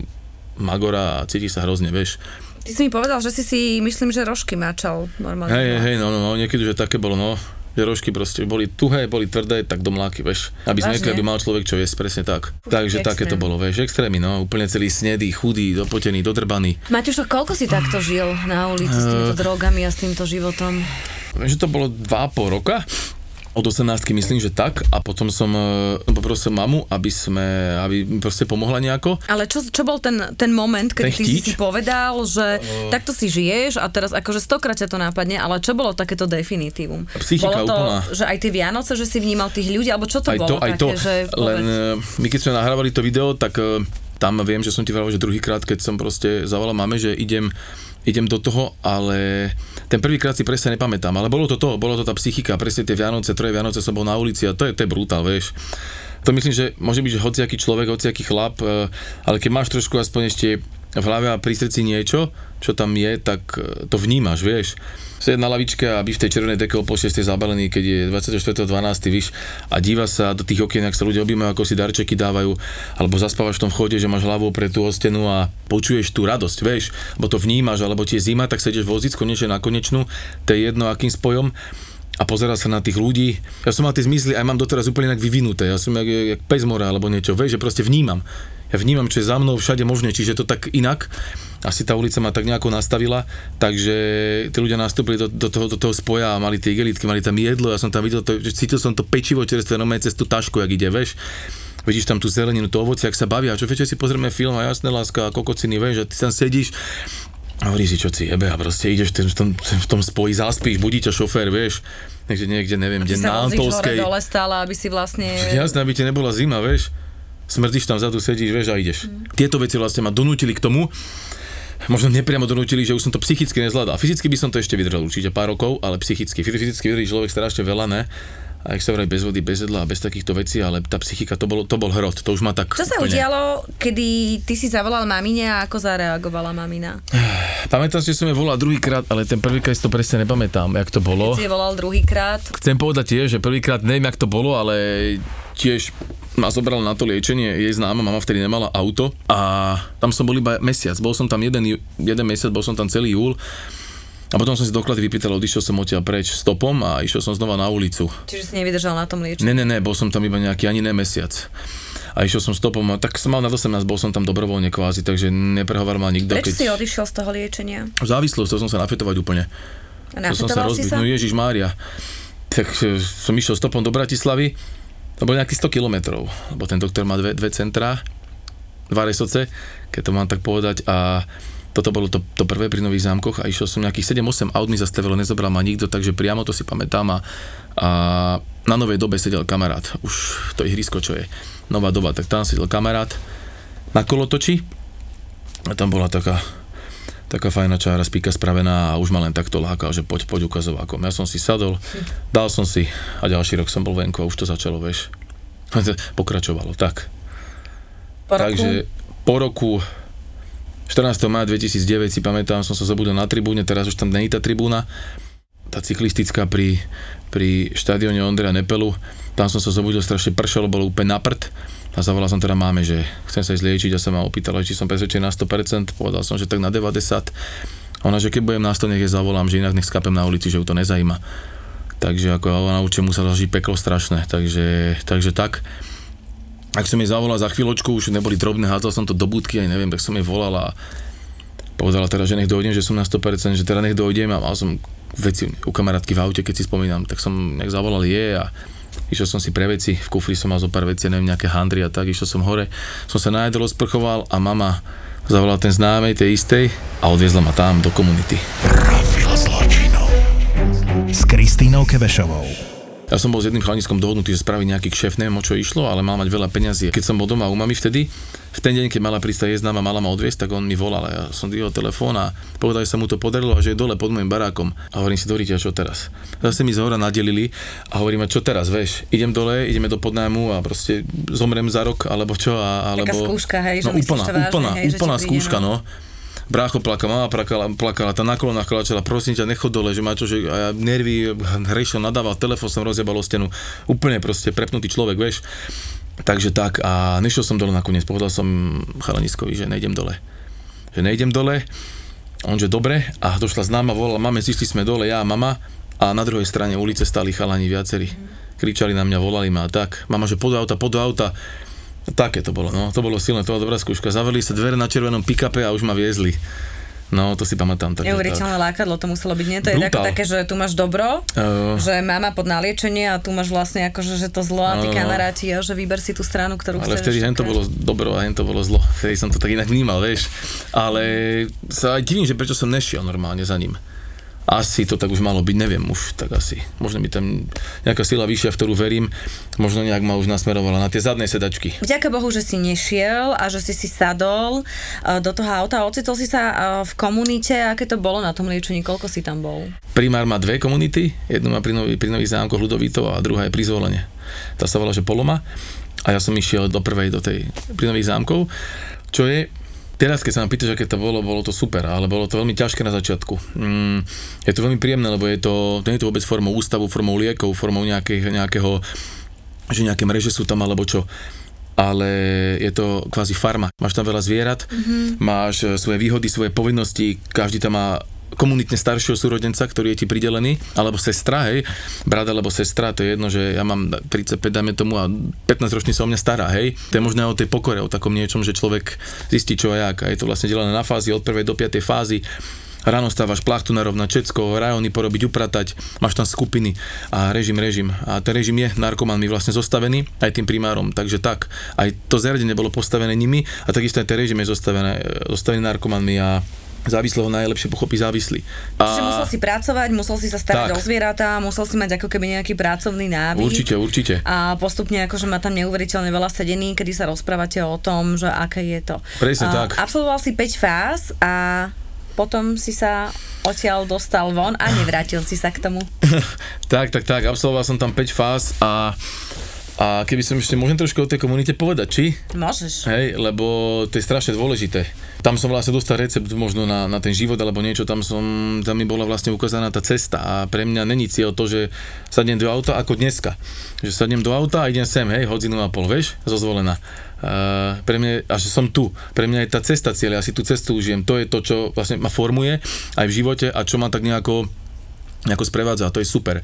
magora a cítiš sa hrozne, vieš. Ty si mi povedal, že si myslím, že rožky máčal normálne. Hej, no, niekedy už také bolo, no. Že rožky proste boli tuhé, boli tvrdé, tak do mláky, vieš. Aby zmekli, aby mal človek čo jesť, presne tak. Takže také to bolo, vieš, extrémy, no, úplne celý snedý, chudý, dopotený, dodrbaný. Matúško, koľko si takto žil na ulici s týmito drogami a s týmto životom? Že to bolo 2,5 roka. Od 18-ky myslím, že tak, a potom som poprosil mamu, aby mi proste pomohla nejako. Ale čo bol ten moment, keď ty si povedal, že takto si žiješ a teraz akože 100-krát ťa to nápadne, ale čo bolo takéto definitívum? Psychika bolo to úplná. Že aj tie Vianoce, že si vnímal tých ľudí, alebo čo to aj bolo? Aj to, také, že len my keď sme nahrávali to video, tak tam viem, že som ti vraval, že druhýkrát, keď som proste zavolal mame, že idem do toho, ale ten prvýkrát si presne nepamätám, ale bolo to tá psychika, presne tie Vianoce, troje Vianoce som bol na ulici a to je brutál, vieš. To myslím, že môže byť hociaký človek, hociaký chlap, ale keď máš trošku aspoň ešte v hlave a pri srdci niečo, čo tam je, tak to vnímaš, vieš. Sedieť na lavičke a byť v tej červenej deke o pol šiestej zabalený, keď je 24.12. víš, a díva sa do tých okien, ak sa ľudia objímajú, ako si darčeky dávajú, alebo zaspávaš v tom chode, že máš hlavu pre tú ostenu a počuješ tú radosť, vieš, bo to vnímaš, alebo ti je zima, tak sedíš vozíc konečne na konečnú, to je jedno akým spojom, a pozerá sa na tých ľudí. Ja som mal tie zmysly, aj mám doteraz úplne inak vyvinuté, ja som jak pes mora, alebo niečo, vieš, že proste vnímam. Ja vnímam, čo je za mnou všade možné, čiže to tak inak. Asi tá ulica ma tak nejako nastavila, takže tí ľudia nastúpili do toho spoja a mali tie igelitky, mali tam jedlo, ja som tam videl to, cítil som to pečivo cez tú tašku, jak ide, veš. Vidíš tam tú zeleninu, to ovocie, jak sa bavia, čo večer si pozrieme film a jasné, láska, kokociny, veš, a ty tam sedíš a hovoríš si, čo si jebe a proste ideš v tom spoji, zaspíš, budí ťa šofér, vieš. Niekde, neviem, kde na Antolskej. Aby sa vozíš hore dole stále, aby si vlastne... Jasné, aby ti nebola zima, vieš. Smrdíš tam vzadu, sedíš, vieš a ideš. Tieto veci vlastne ma donútili k tomu, možno nepriamo donútili, že už som to psychicky nezvládal. Fyzicky by som to ešte vydrel určite pár rokov, ale psychicky. Fyzicky vydrel človek strašne veľa, ne? A jak sa vraj bez vody, bez jedla a bez takýchto vecí, ale tá psychika, to bol hrot, to už ma tak... Čo sa udialo, kedy ty si zavolal mamine a ako zareagovala mamina? Pamätám si, že som jej volal druhýkrát, ale ten prvýkrát si to presne nepamätám, jak to bolo. Keď si jej volal druhýkrát? Chcem povedať tiež, že prvýkrát neviem, jak to bolo, ale tiež ma zobral na to liečenie, jej známa, mama vtedy nemala auto a tam som bol iba mesiac, bol som tam jeden mesiac, bol som tam celý júl. A potom som si doklady vypýtal, odišiel som odtiaľ preč stopom a išiel som znova na ulicu. Čiže si nevydržal na tom liečení? Ne, bol som tam iba nejaký ani mesiac. A išiel som stopom, a tak som mal na 18, bol som tam dobrovoľne kvázi, takže neprehovar ma nikto. Prečo si odišiel z toho liečenia? V závislosti, chcel som sa nafetovať úplne. A nafetoval si sa? No Ježišmária. Tak som išiel stopom do Bratislavy, to bolo nejakých 100 kilometrov, lebo ten doktor má dve centrá, dva resoce, keď to mám tak povedať, a toto bolo to prvé pri Nových Zámkoch a išiel som nejakých 7-8 aut mi zastavilo, nezobral ma nikto, takže priamo to si pamätám a na Novej Dobe sedel kamarát, už to ihrisko, čo je Nová Doba, tak tam sedel kamarát na kolotoči a tam bola taká fajná čára, spíka spravená a už ma len takto lákal, že poď ukazovákom. Ja som si sadol, dal som si a ďalší rok som bol venku a už to začalo, vieš. Pokračovalo, tak. Takže po roku 14. mája 2009 si pamätám, som sa zabudol na tribúne, teraz už tam nie je tá tribúna, tá cyklistická pri štadióne Ondreja Nepelu, tam som sa zabudol, strašne pršalo, bolo úplne na prd a zavolal som teda máme, že chcem sa ísť liečiť a sa ma opýtala, či som presvedčený na 100%, povedal som, že tak na 90%, ona, že keď budem na 100%, nech je zavolám, že inak nech skápem na ulici, že ju to nezajíma. Takže ako ona určite musela zažiť peklo strašné, takže tak. Ak som jej zavolal za chvíľočku, už neboli drobné, hádzal som to do budky, aj neviem, tak som jej volal a povedala teda, že nech dojdem, že som na 100%, že teda nech dojdem a mal som veci u kamarátky v aute, keď si spomínam, tak som nejak zavolal jej a išiel som si pre veci, v kufri som mal zo pár veci, neviem, nejaké handry a tak, išiel som hore, som sa najedol, sprchoval a mama zavolala ten známej, tej istej a odviezla ma tam do komunity. Profil zločinu s Kristínou Kebešovou. Ja som bol s jedným chalaniskom dohodnutý, že spraví nejaký kšeft, neviem o čo išlo, ale mal mať veľa peňazí. Keď som bol doma u mami vtedy, v ten deň, keď mala prísť jej známa, mala ma odviesť, tak on mi volal. Ja som dvihol telefón a povedal, že sa mu to podarilo a že je dole pod môjim barákom. A hovorím si, dobrý, čo teraz? Zase mi zhora nadelili a hovorím, čo teraz, vieš? Idem dole, ideme do podnájmu a proste zomrem za rok alebo čo a alebo taká skúška, hej, že no, úplná skúška, no. Brácho plakal, mama plakala, tá na kolonách kľačala, prosím ťa, nechod dole, že má čo, že nervy, hrešil, nadával, telefón som rozjebal o stenu, úplne proste prepnutý človek, vieš. Takže tak a nešiel som dole nakoniec, povedal som chalaniskovi, že nejdem dole. On že dobre a došla známa, volala, máme, zišli sme dole, ja a mama a na druhej strane ulice stáli chalani viacerí. Kričali na mňa, volali ma a tak, mama, že pod auta. Také to bolo, no. To bolo silné, to bola dobrá skúška. Zavreli sa dvere na červenom pick-upe a už ma viezli. No, to si pamätám. Neuveriteľné lákadlo to muselo byť, nie? To je také, že tu máš dobro, že máma pod naliečenie a tu máš vlastne akože, že to zlo a ty kamaráti, že vyber si tú stranu, ktorú chceš. Ale vtedy hen to bolo dobro a hen to bolo zlo. Vtedy som to tak inak vnímal, vieš. Ale sa aj divím, že prečo som nešiel normálne za ním. Asi to tak už malo byť, neviem už, tak asi. Možno mi tam nejaká sila vyššia, v ktorú verím, možno nejak ma už nasmerovala na tie zadné sedačky. Vďaka Bohu, že si nešiel a že si si sadol do toho auta, ocitol si sa v komunite, aké to bolo na tom liečení, koľko si tam bol? Primár má dve komunity, jednu má pri Nových Zámkoch Ľudovítov a druhá je pri Zvolene. Tá sa volá, že Poloma a ja som išiel do prvej, do tej pri Nových Zámkov, čo je... Teraz, keď sa ma pýtaš, aké to bolo, bolo to super, ale bolo to veľmi ťažké na začiatku. Je to veľmi príjemné, lebo nie je to vôbec formou ústavu, formou liekov, formou nejakého, že nejaké mreže sú tam alebo čo. Ale je to kvázi farma. Máš tam veľa zvierat, máš svoje výhody, svoje povinnosti, každý tam má komunitne staršieho súrodenca, ktorý je ti pridelený, alebo sestra, hej, brat alebo sestra, to je jedno, že ja mám 35, dajme tomu, a 15 ročný sa o mňa stará, hej, to je možno aj o tej pokore, o takom niečom, že človek zistí čo a jak, a je to vlastne delané na fázy, od prvej do 5. fázy, ráno stávaš plachtu narovnať všetko, rajony porobiť, upratať, máš tam skupiny a režim a ten režim je narkomanmi vlastne zostavený aj tým primárom, takže tak, aj to zariadenie bolo postavené nimi a takisto aj ten režim je zostavený narkomanmi a závislého najlepšie pochopí závislý. Čiže musel si pracovať, musel si sa starať o zvieratá, musel si mať ako keby nejaký pracovný návyk. Určite. A postupne akože má tam neuveriteľne veľa sedení, kedy sa rozprávate o tom, že aké je to. Presne tak. Absolvoval si 5 fáz a potom si sa odtiaľ dostal von a nevrátil si sa k tomu. Tak, absolvoval som tam 5 fáz a keby som ešte, môžem trošku o tej komunite povedať, či? Môžeš. Hej, lebo to je strašne dôležité. Tam som vlastne dostal recept možno na ten život alebo niečo, tam mi bola vlastne ukázaná tá cesta a pre mňa není cieľ to, že sadnem do auta ako dneska. Že sadnem do auta a idem sem, hej, hodinu a pol, vieš, zozvolená. Pre mňa, až som tu, pre mňa je tá cesta cieľ, ja si tú cestu užijem, to je to, čo vlastne ma formuje aj v živote a čo ma tak nejako sprevádza, to je super.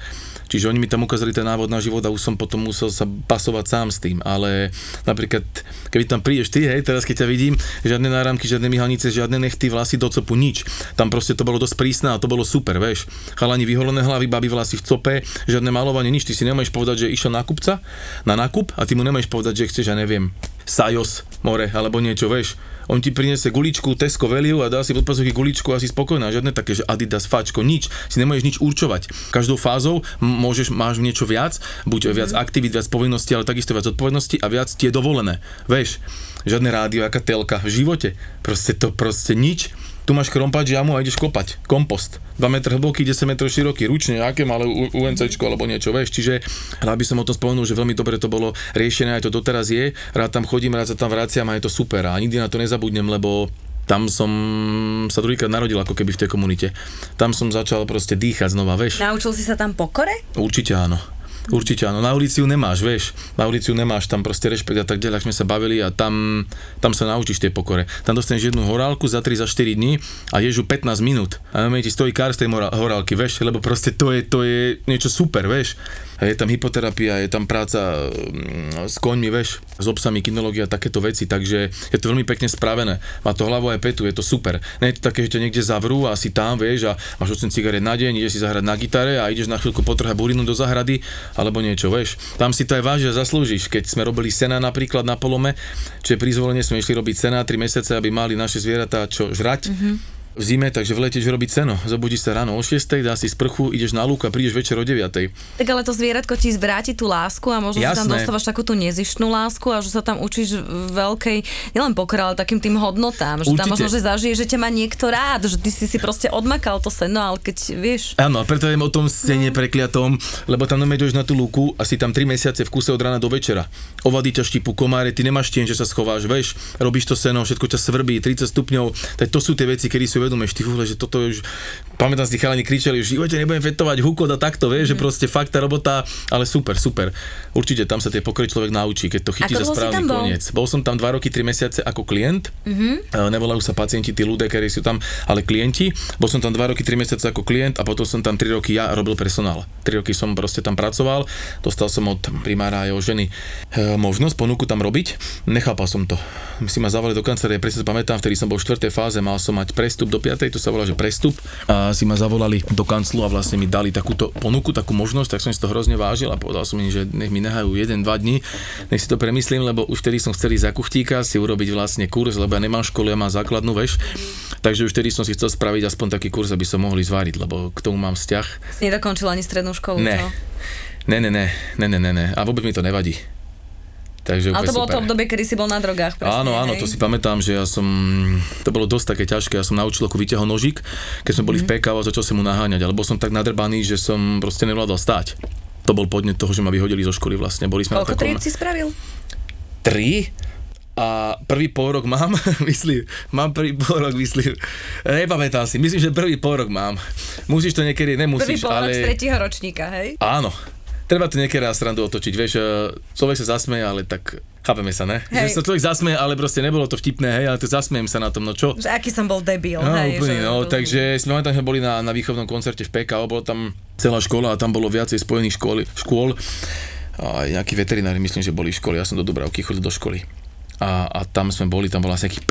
Čiže oni mi tam ukázali ten návod na život a už som potom musel sa pasovať sám s tým, ale napríklad, keby tam prídeš ty, hej, teraz keď ťa vidím, žiadne náramky, žiadne myhalnice, žiadne nechty, vlasy do copu, nič. Tam proste to bolo dosť prísne a to bolo super, vieš. Chalani vyholené hlavy, baby vlasy v cope, žiadne malovanie, nič. Ty si nemôžeš povedať, že išiel na kupca, na nákup a ty mu nemôžeš povedať, že chceš, ja neviem, Sajos, more, alebo niečo, vieš. On ti priniesie guličku, Tesco Value a dá si pod pazúchy guličku a si spokojná, žiadne také, že Adidas, fačko, nič. Si nemôžeš nič určovať. Každou fázou máš niečo viac, buď viac aktivít, viac povinností, ale takisto viac odpovedností a viac ti je dovolené. Vieš, žiadne rádio, aká telka v živote. Proste nič. Tu máš krompať žiamu a ideš kopať. Kompost. 2 m hlboký, 10 m široký, ručne, aké malé UNCčko alebo niečo, vieš. Čiže rád by som o tom spomenul, že veľmi dobre to bolo riešené, aj to doteraz je. Rád tam chodím, rád sa tam vraciam a je to super. A nikdy na to nezabudnem, lebo tam som sa druhýkrát narodil ako keby v tej komunite. Tam som začal proste dýchať znova, vieš. Naučil si sa tam pokore? Určite áno. Určite áno. Na ulici ju nemáš, vieš. Na ulici ju nemáš, tam proste rešpekt a tak ďalej, ak sme sa bavili a tam sa naučíš tie pokore. Tam dostaneš jednu horálku za 3, za 4 dní a ješ ju 15 minút. A na mene ti stojí kár z tej horálky, vieš, lebo proste to je niečo super, vieš. A je tam hypoterapia, je tam práca s koňmi, vieš, s obsami, kinológia, takéto veci, takže je to veľmi pekne spravené. Má to hlavu aj petu, je to super. Nie je to také, že ťa niekde zavrú a si tam, vieš, a máš 8 cigaret na deň, ideš si zahrať na gitare a ideš na chvíľku potrhať burinu do zahrady, alebo niečo, vieš. Tam si to aj vážia zaslúžiš. Keď sme robili sená napríklad na Polome, čiže pri Zvolene sme išli robiť sená 3 mesiace, aby mali naše zvieratá čo žrať. Mm-hmm. V zime, takže v lete robiť seno. Zabudíš sa ráno o 6, dá si sprchu, ideš na lúk a prídeš večer o 9. Tak ale to zvieratko ti zvráti tú lásku a možno sa tam dostávaš takú tú nezištnú lásku a že sa tam učíš veľkej, nielen pokore, ale takým tým hodnotám. Že určite. Tam možno, že zažiješ, že ťa má niekto rád, že ty si proste odmakal to seno, ale keď vieš. Áno, preto je o tom sene prekliatom, lebo tam ideš na tú lúku a si tam 3 mesiace v kuse od rána do večera. Ovady ťa štípu, komáre, ty nemáš tieň, že sa schováš, vieš, robíš to seno, všetko ťa svrbí, 30 stupňov. Tak to sú tie veci, kedy sú vedomeš, ty vôle, že toto je už, pamätám si, chalani kričali, že živote nebudem fetovať, hukot a takto, vieš, že proste fakt tá robota, ale super, super. Určite tam sa tie pokory človek naučí, keď to chytí za správny koniec. Bol som tam 2 roky, 3 mesiace ako klient, nevolajú sa pacienti, tí ľudia, ktorí sú tam, ale klienti. Bol som tam 2 roky, 3 mesiace ako klient a potom som tam 3 roky ja robil personál. 3 roky som proste tam pracoval, dostal som od primára aj o ženy možnosť, ponuku tam robiť, nechápal som to. Si ma zavali do kancelárie, presne si pamätám, vtedy som bol v 4. fáze, mal som mať prestup do 5. to sa volá, že prestup. A si ma zavolali do kanclu a vlastne mi dali takúto ponuku, takú možnosť, tak som si to hrozne vážil a povedal som im, že nech mi nehajú 1-2 dní, nech si to premyslím, lebo už vtedy som chcel ísť za kuchtíka, si urobiť vlastne kurz, lebo ja nemám školu, ja mám základnú, veš. Takže už vtedy som si chcel spraviť aspoň taký kurz, aby som mohol zvariť, lebo k tomu mám vzťah. Si nedokončila ani strednú školu, ne. Čo? Ne. A vôbec mi to nevadí. Takže ale to bolo super. To obdobie, kedy si bol na drogách. Presne, áno, hej? To si pamätám, že ja som... To bolo dosť také ťažké, ja som naučil ako vyťahol nožík, keď sme boli v PKO a začal som mu naháňať, ale bol som tak nadrbaný, že som proste nevládal stáť. To bol podnet toho, že ma vyhodili zo školy vlastne. Boli sme koľko tried si spravil? 3? A prvý pôrok mám, myslím. Nepamätám si, myslím, že prvý pôrok mám. Musíš to niekedy, nemusíš, prvý pôrok ale... z 3. ročníka, hej? Áno. Treba to niekedy na srandu otočiť, vieš, človek sa zasmeje, ale tak chápeme sa, ne? Hej. Že sa človek zasmeje, ale proste nebolo to vtipné, hej, ale to zasmejem sa na tom, no čo? Že aký som bol debil, no, hej. Úplne, že... no, takže sme tam boli na výchovnom koncerte v PKO, bola tam celá škola a tam bolo viacej spojených škôl. A nejakí veterinári, myslím, že boli v škole, ja som do Dubravky chodil do školy. A tam sme boli, tam bolo asi nejakých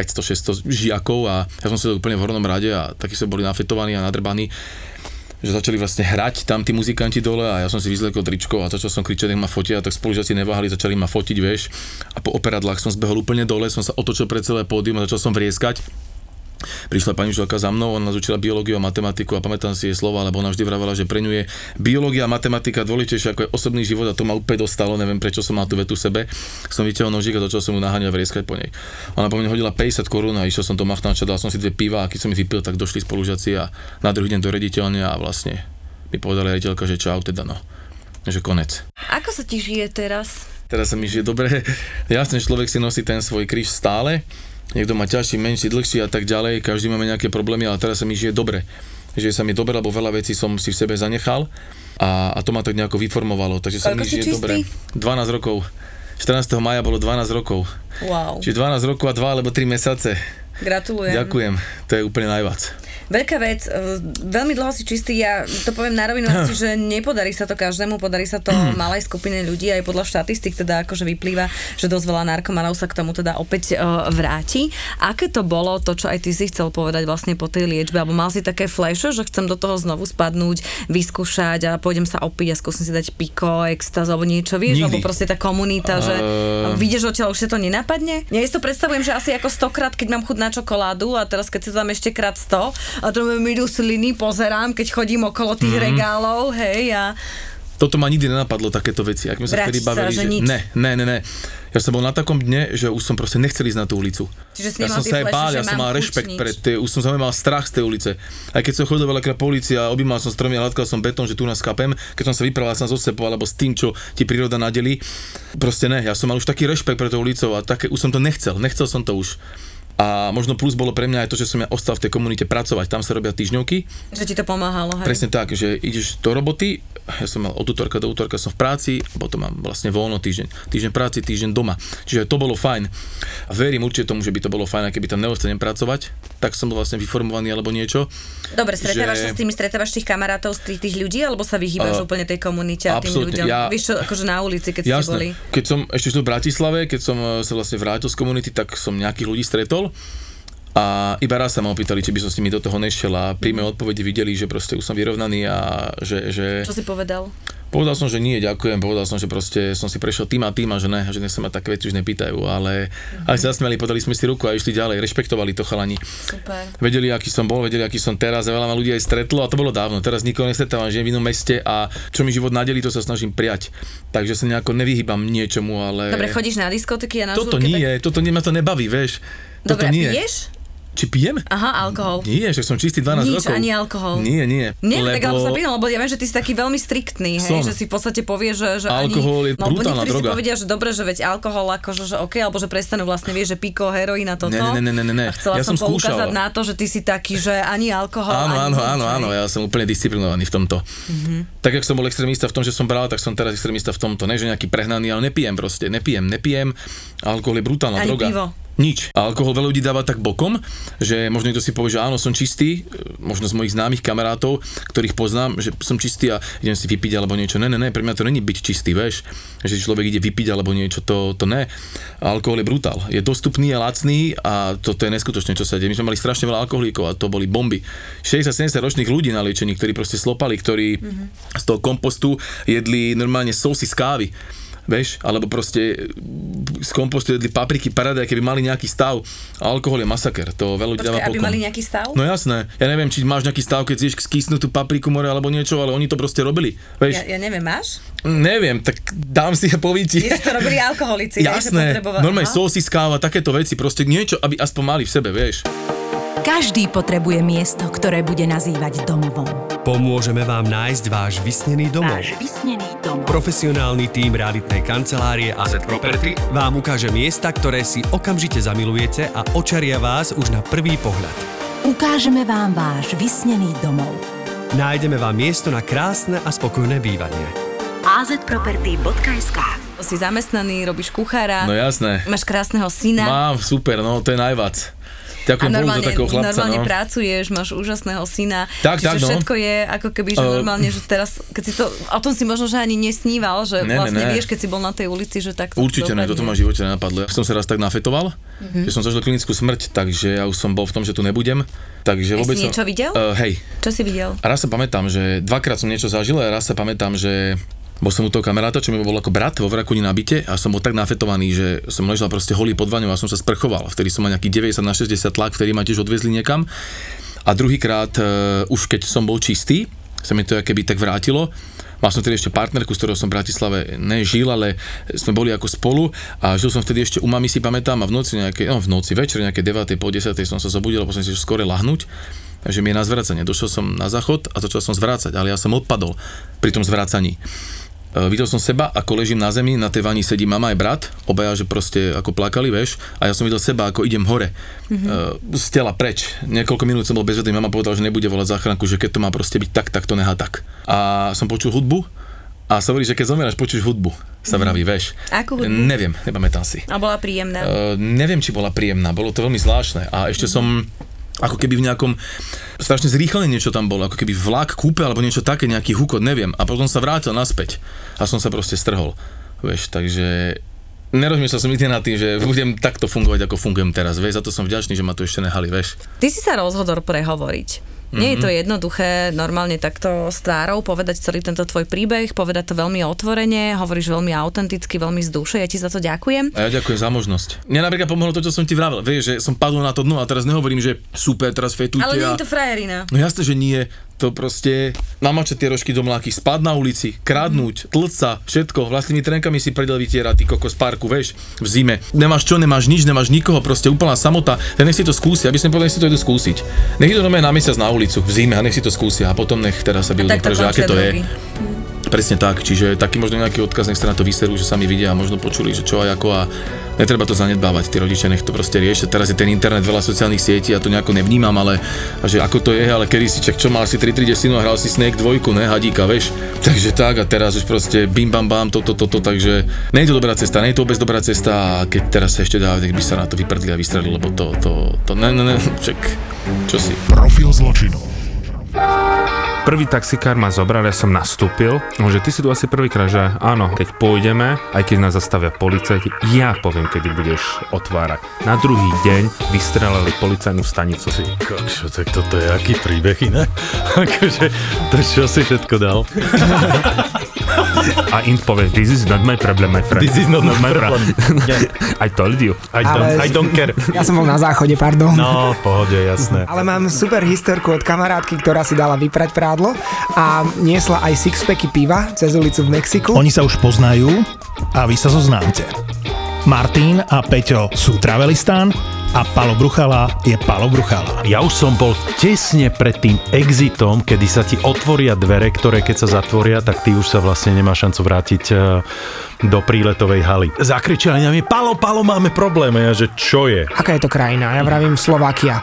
500-600 žiakov a ja som sa úplne v hornom rade a takí sme boli nafetovaní a nadrbaní. Že začali vlastne hrať tam tí muzikanti dole a ja som si vyzliekol tričko a začal som kričať, nech ma fotia, tak spolužiaci neváhali, začali ma fotiť, vieš. A po operadlách som zbehol úplne dole, som sa otočil pred celé pódium a začal som vrieskať. Prišla pani učiteľka za mnou, ona nás učila biológiu a matematiku a pamätám si jej slova, lebo ona vždy vravala, že pre ňu je biológia a matematika dôležitejšia ako je osobný život a to ma úplne dostalo, neviem prečo som mal tú vetu sebe. Som vytiahol nožík a začal som ju naháňať a vrieskať po nej. Ona po mne hodila 50 korún a išiel som do machnáča, dal som si 2 piva a keď som ich vypil, tak došli spolužiaci a na druhý deň do rediteľne a vlastne mi povedala riaditeľka, že čau, teda no, že konec. Ako sa ti žije teraz? Teraz sa mi žije dobre. Jasne, človek si nosí ten svoj kríž stále. Niekto má ťažší, menší, dlhší a tak ďalej, každý máme nejaké problémy, ale teraz sa mi žije dobre. Že sa mi dobre, lebo veľa vecí som si v sebe zanechal a to ma tak nejako vyformovalo, takže sa mi žije dobre. 12 rokov. 14. mája bolo 12 rokov. Wow. Čiže 12 rokov a 2 alebo 3 mesiace. Gratulujem. Ďakujem, to je úplne najviac. Veľká vec, veľmi dlho si čistý, ja to poviem na rovinu, že nepodarí sa to každému, podarí sa to malej skupine ľudí, aj podľa štatistík teda akože vyplýva, že dosť veľa narkomanov sa k tomu teda opäť vráti. Aké to bolo to, čo aj ty si chcel povedať vlastne po tej liečbe, alebo mal si také flash, že chcem do toho znovu spadnúť, vyskúšať a pôjdem sa opiť a skúsim si dať piko, extáz alebo niečo, vieš, nikdy. Alebo proste tá komunita, že vidíš odtiaľ, už to nenapadne? Ja si to predstavujem, že asi ako 100-krát, keď mám chuť na čokoládu a teraz keď si tam ešte krát 100 a to mi idú sliny, pozerám, keď chodím okolo tých regálov, hej, a... Toto ma nikdy nenapadlo, takéto veci, ak sme sa vtedy bavili, že ne. Ja som bol na takom dne, že už som proste nechcel ísť na tú ulicu. Čiže ja som sa aj bál, ja som mal rešpekt pred tie, už som sa mal strach z tej ulice. Aj keď som chodil veľakrát po ulici a objímal som stromy a hladkal som betón, že tu nás kapem, keď som sa vyprával sám so sebou alebo s tým, čo ti príroda nadelí. Proste ne, ja som mal už taký rešpekt pred tou ulicou a také, už som to nechcel som to už. A možno plus bolo pre mňa aj to, že som ja ostal v tej komunite pracovať, tam sa robia týždňovky. Že ti to pomáhalo, hej? Presne tak, že ideš do roboty, ja som mal od utorka do utorka som v práci, potom mám vlastne voľno týždeň práci, týždeň doma. Čiže to bolo fajn. A verím určite tomu, že by to bolo fajn, keby tam neostanem pracovať, tak som bol vlastne vyformovaný alebo niečo. Dobre, stretávaš sa s tými, stretávaš tých kamarátov, tých ľudí, alebo sa vyhýbaš úplne tej komunite a tým ľuďom? Vieš čo, akože na ulici, keď ste boli. Keď som ešte v Bratislave, keď som sa vlastne vrátil z komunity, tak som nejakých ľudí stretol. A iba raz sa ma opýtali, či by som s nimi do toho nešiel a pri mojej odpovedi videli, že proste už som vyrovnaný a že... Čo si povedal? Povedal som, že nie, ďakujem, povedal som, že proste som si prešiel tým a tým a že nech sa ma také veci už nepýtajú, ale aj sa zasmiali, podali sme si ruku a išli ďalej, rešpektovali to chalani. Super. Vedeli, aký som bol, vedeli, aký som teraz a veľa ma ľudí aj stretlo a to bolo dávno, teraz nikoho nestretávam, žijem v inom meste a čo mi život nadelí, to sa snažím prijať, takže sa nejako nevyhýbam niečomu, ale... Dobre, chodíš na diskotéky a na žúrky? Toto nie, tak... toto ma to nebaví, vieš. Dobre, piješ? Či pijem? Aha, alkohol. Nie, že som čistý 12 rokov. Nič, ani alkohol. Nie. Tak alebo sa pýtam, lebo ja viem, že ty si taký veľmi striktný, hej, som. Že si v podstate povieš, že alkohol ani... je brutálna droga. No, niektorí si povedia, že dobre, že veď alkohol, akože OK, alebo že prestanú vlastne, vieš, že píko, heroína, toto. Ne. A chcela ja som poukázať na to, že ty si taký, že ani alkohol, Áno, ja som úplne disciplinovaný v tomto. Tak, jak som bol extrémista v tom, že som bral, tak som teraz extrémista v tomto. Ne, že nejaký prehnaný, ale nepijem. Alkohol je brutálna droga. Pivo. Nič. A alkohol veľa ľudí dáva tak bokom, že možno niekto si povie, že áno, som čistý, možno z mojich známych kamarátov, ktorých poznám, že som čistý a idem si vypiť alebo niečo. Ne, pre mňa to není byť čistý, vieš, že človek ide vypiť alebo niečo, to ne. Alkohol je brutál. Je dostupný, je lacný a to je neskutočné, čo sa deje. My sme mali strašne veľa alkoholíkov a to boli bomby. 60-70 ročných ľudí na liečení, ktorí proste slopali, ktorí z toho kompostu jedli normálne sousy z kávy. Vieš, alebo proste z kompostu jedli papriky, paradaj, keby mali nejaký stav. Alkohol je masaker, to veľa ľudí dáva pokom. Aby mali nejaký stav? No jasné, ja neviem, či máš nejaký stav, keď zješ skysnutú papriku more alebo niečo, ale oni to proste robili. Vieš? Ja neviem, máš? Neviem, tak dám si ja povíti. Vieš, to robili alkoholici, jasné, že potrebovali. Normálne sósy, káva, takéto veci, proste niečo, aby aspoň mali v sebe, vieš. Každý potrebuje miesto, ktoré bude nazývať domovom. Pomôžeme vám nájsť váš vysnený domov. Profesionálny tím realitnej kancelárie AZ Property vám ukáže miesta, ktoré si okamžite zamilujete a očaria vás už na prvý pohľad. Ukážeme vám váš vysnený domov. Nájdeme vám miesto na krásne a spokojné bývanie. azproperty.sk. Si zamestnaný, robíš kuchára. No jasné. Máš krásneho syna. Mám, super, no to je najvac. Ďakujem Bohu za takého chlapca. Normálne pracuješ, máš úžasného syna. Tak, všetko je ako keby, že normálne, že teraz, keď si to, o tom si možno, že ani nesníval, že vlastne vieš, keď si bol na tej ulici, že tak... Určite ne, toto ma v živote nenapadlo. Ja som sa raz tak nafetoval, že som zažil klinickú smrť, takže ja už som bol v tom, že tu nebudem. Takže vôbec si niečo videl? Hej. Čo si videl? A raz sa pamätám, že dvakrát som niečo zažil a raz sa pamätám, že bol som u toho kamaráta, čo mi bol ako brat vo Vrakuňi na byte a som bol tak nafetovaný, že som ležal proste holý pod vaňou a som sa sprchoval. Vtedy som mal nejaký 90/60 tlak, vtedy ma tiež odviezli niekam. A druhýkrát, už keď som bol čistý, sa mi to akoby tak vrátilo. Mal som vtedy ešte partnerku, s ktorou som v Bratislave nežil, ale sme boli ako spolu a žil som vtedy ešte u mami, si pamätám, a večer nejaké 9:00, po 10:00 som sa zobudil a potom si skore lahnúť, takže mi je na zvracanie. Došiel som na záchod a začal som zvracať, ale ja som odpadol pri tom zvracaní. Videl som seba, ako ležím na zemi, na tej vani sedí mama aj brat, obaja, že proste ako plakali, vieš, a ja som videl seba, ako idem hore, z tela preč. Niekoľko minút som bol bezvedný, mama povedala, že nebude volať záchranku, že keď to má proste byť tak to nechá tak. A som počul hudbu a sa hovorí, že keď zomieraš, počuješ hudbu, sa vraví, vieš. Akú hudbu? Neviem, nepamätám si. A bola príjemná? Neviem, či bola príjemná, bolo to veľmi zvláštne a ešte som... ako keby v nejakom strašne zrýchlenie niečo tam bolo, ako keby vlak kúpe alebo niečo také, nejaký hukot, neviem. A potom sa vrátil naspäť a som sa proste strhol. Vieš, takže nerozmýšľal som nikdy nad tým, že budem takto fungovať, ako fungujem teraz. Vieš, za to som vďačný, že ma tu ešte nehali, vieš. Ty si sa rozhodol prehovoriť. Nie je to jednoduché normálne takto s tvárou povedať celý tento tvoj príbeh, povedať to veľmi otvorene, hovoríš veľmi autenticky, veľmi z duše, ja ti za to ďakujem. A ja ďakujem za možnosť. Mne napríklad pomohlo to, čo som ti vravel, vieš, že som padol na to dno a teraz nehovorím, že super, teraz fetujte. Ale nie je to frajerina. No jasne, že nie, to proste namačať tie rožky do mláky, spáť na ulici, kradnúť, tlcť sa, všetko, vlastnými trenkami si predel vytierať, ty kokos parku, vieš, v zime. Nemáš čo, nemáš nič, nemáš nikoho, proste úplná samota. Ja nech si to skúsi, aby som povedal, nech si to idú skúsiť. Nech idú na mesiac na ulicu v zime a nech si to skúsia a potom nech teraz sa budú, že aké to je. Presne tak, čiže taký možno nejaký odkaz, nech sa na to vyserú, že sami vidia a možno počuli, že čo aj ako a netreba to zanedbávať, tí rodičia nech to proste riešia. Teraz je ten internet, veľa sociálnych sietí, ja to nejako nevnímam, ale že ako to je, ale kedy si čak čo mal si 3-3 desinu a hral si Snake 2, ne, hadíka, veš. Takže tak a teraz už proste bim bam bam toto, takže nie je to dobrá cesta, nie je to vôbec dobrá cesta a keď teraz sa ešte dá, nech by sa na to vyprdli a vystrelili, lebo to ne, čak, čo si. Profil zločinu. Prvý taxikár ma zobral, ja som nastúpil. Že ty si tu asi prvýkrát, že áno, keď pôjdeme, aj keď nás zastavia policajti, ja poviem, kedy budeš otvárať. Na druhý deň vystrelali policajnú stanicu. Ty kokšo, tak toto je aký príbeh inak? Akože, to čo si všetko dal? A im povie, this is not my problem, my friend. This is not my problem. I told you. I don't care. Ja som bol na záchode, pardon. No, pohode, jasné. Ale mám super historku od kamarátky, ktorá si dala vyprať práve a niesla aj sixpacky piva cez ulicu v Mexiku. Oni sa už poznajú a vy sa zoznámte. Martin a Peťo sú Travelistan a Palo Bruchala je Palo Bruchala. Ja už som bol tesne pred tým exitom, kedy sa ti otvoria dvere, ktoré keď sa zatvoria, tak ty už sa vlastne nemá šancu vrátiť do príletovej haly. Zakričali na mňa, Palo, máme problém. A ja, že čo je? Aká je to krajina? Ja vravím Slovakia.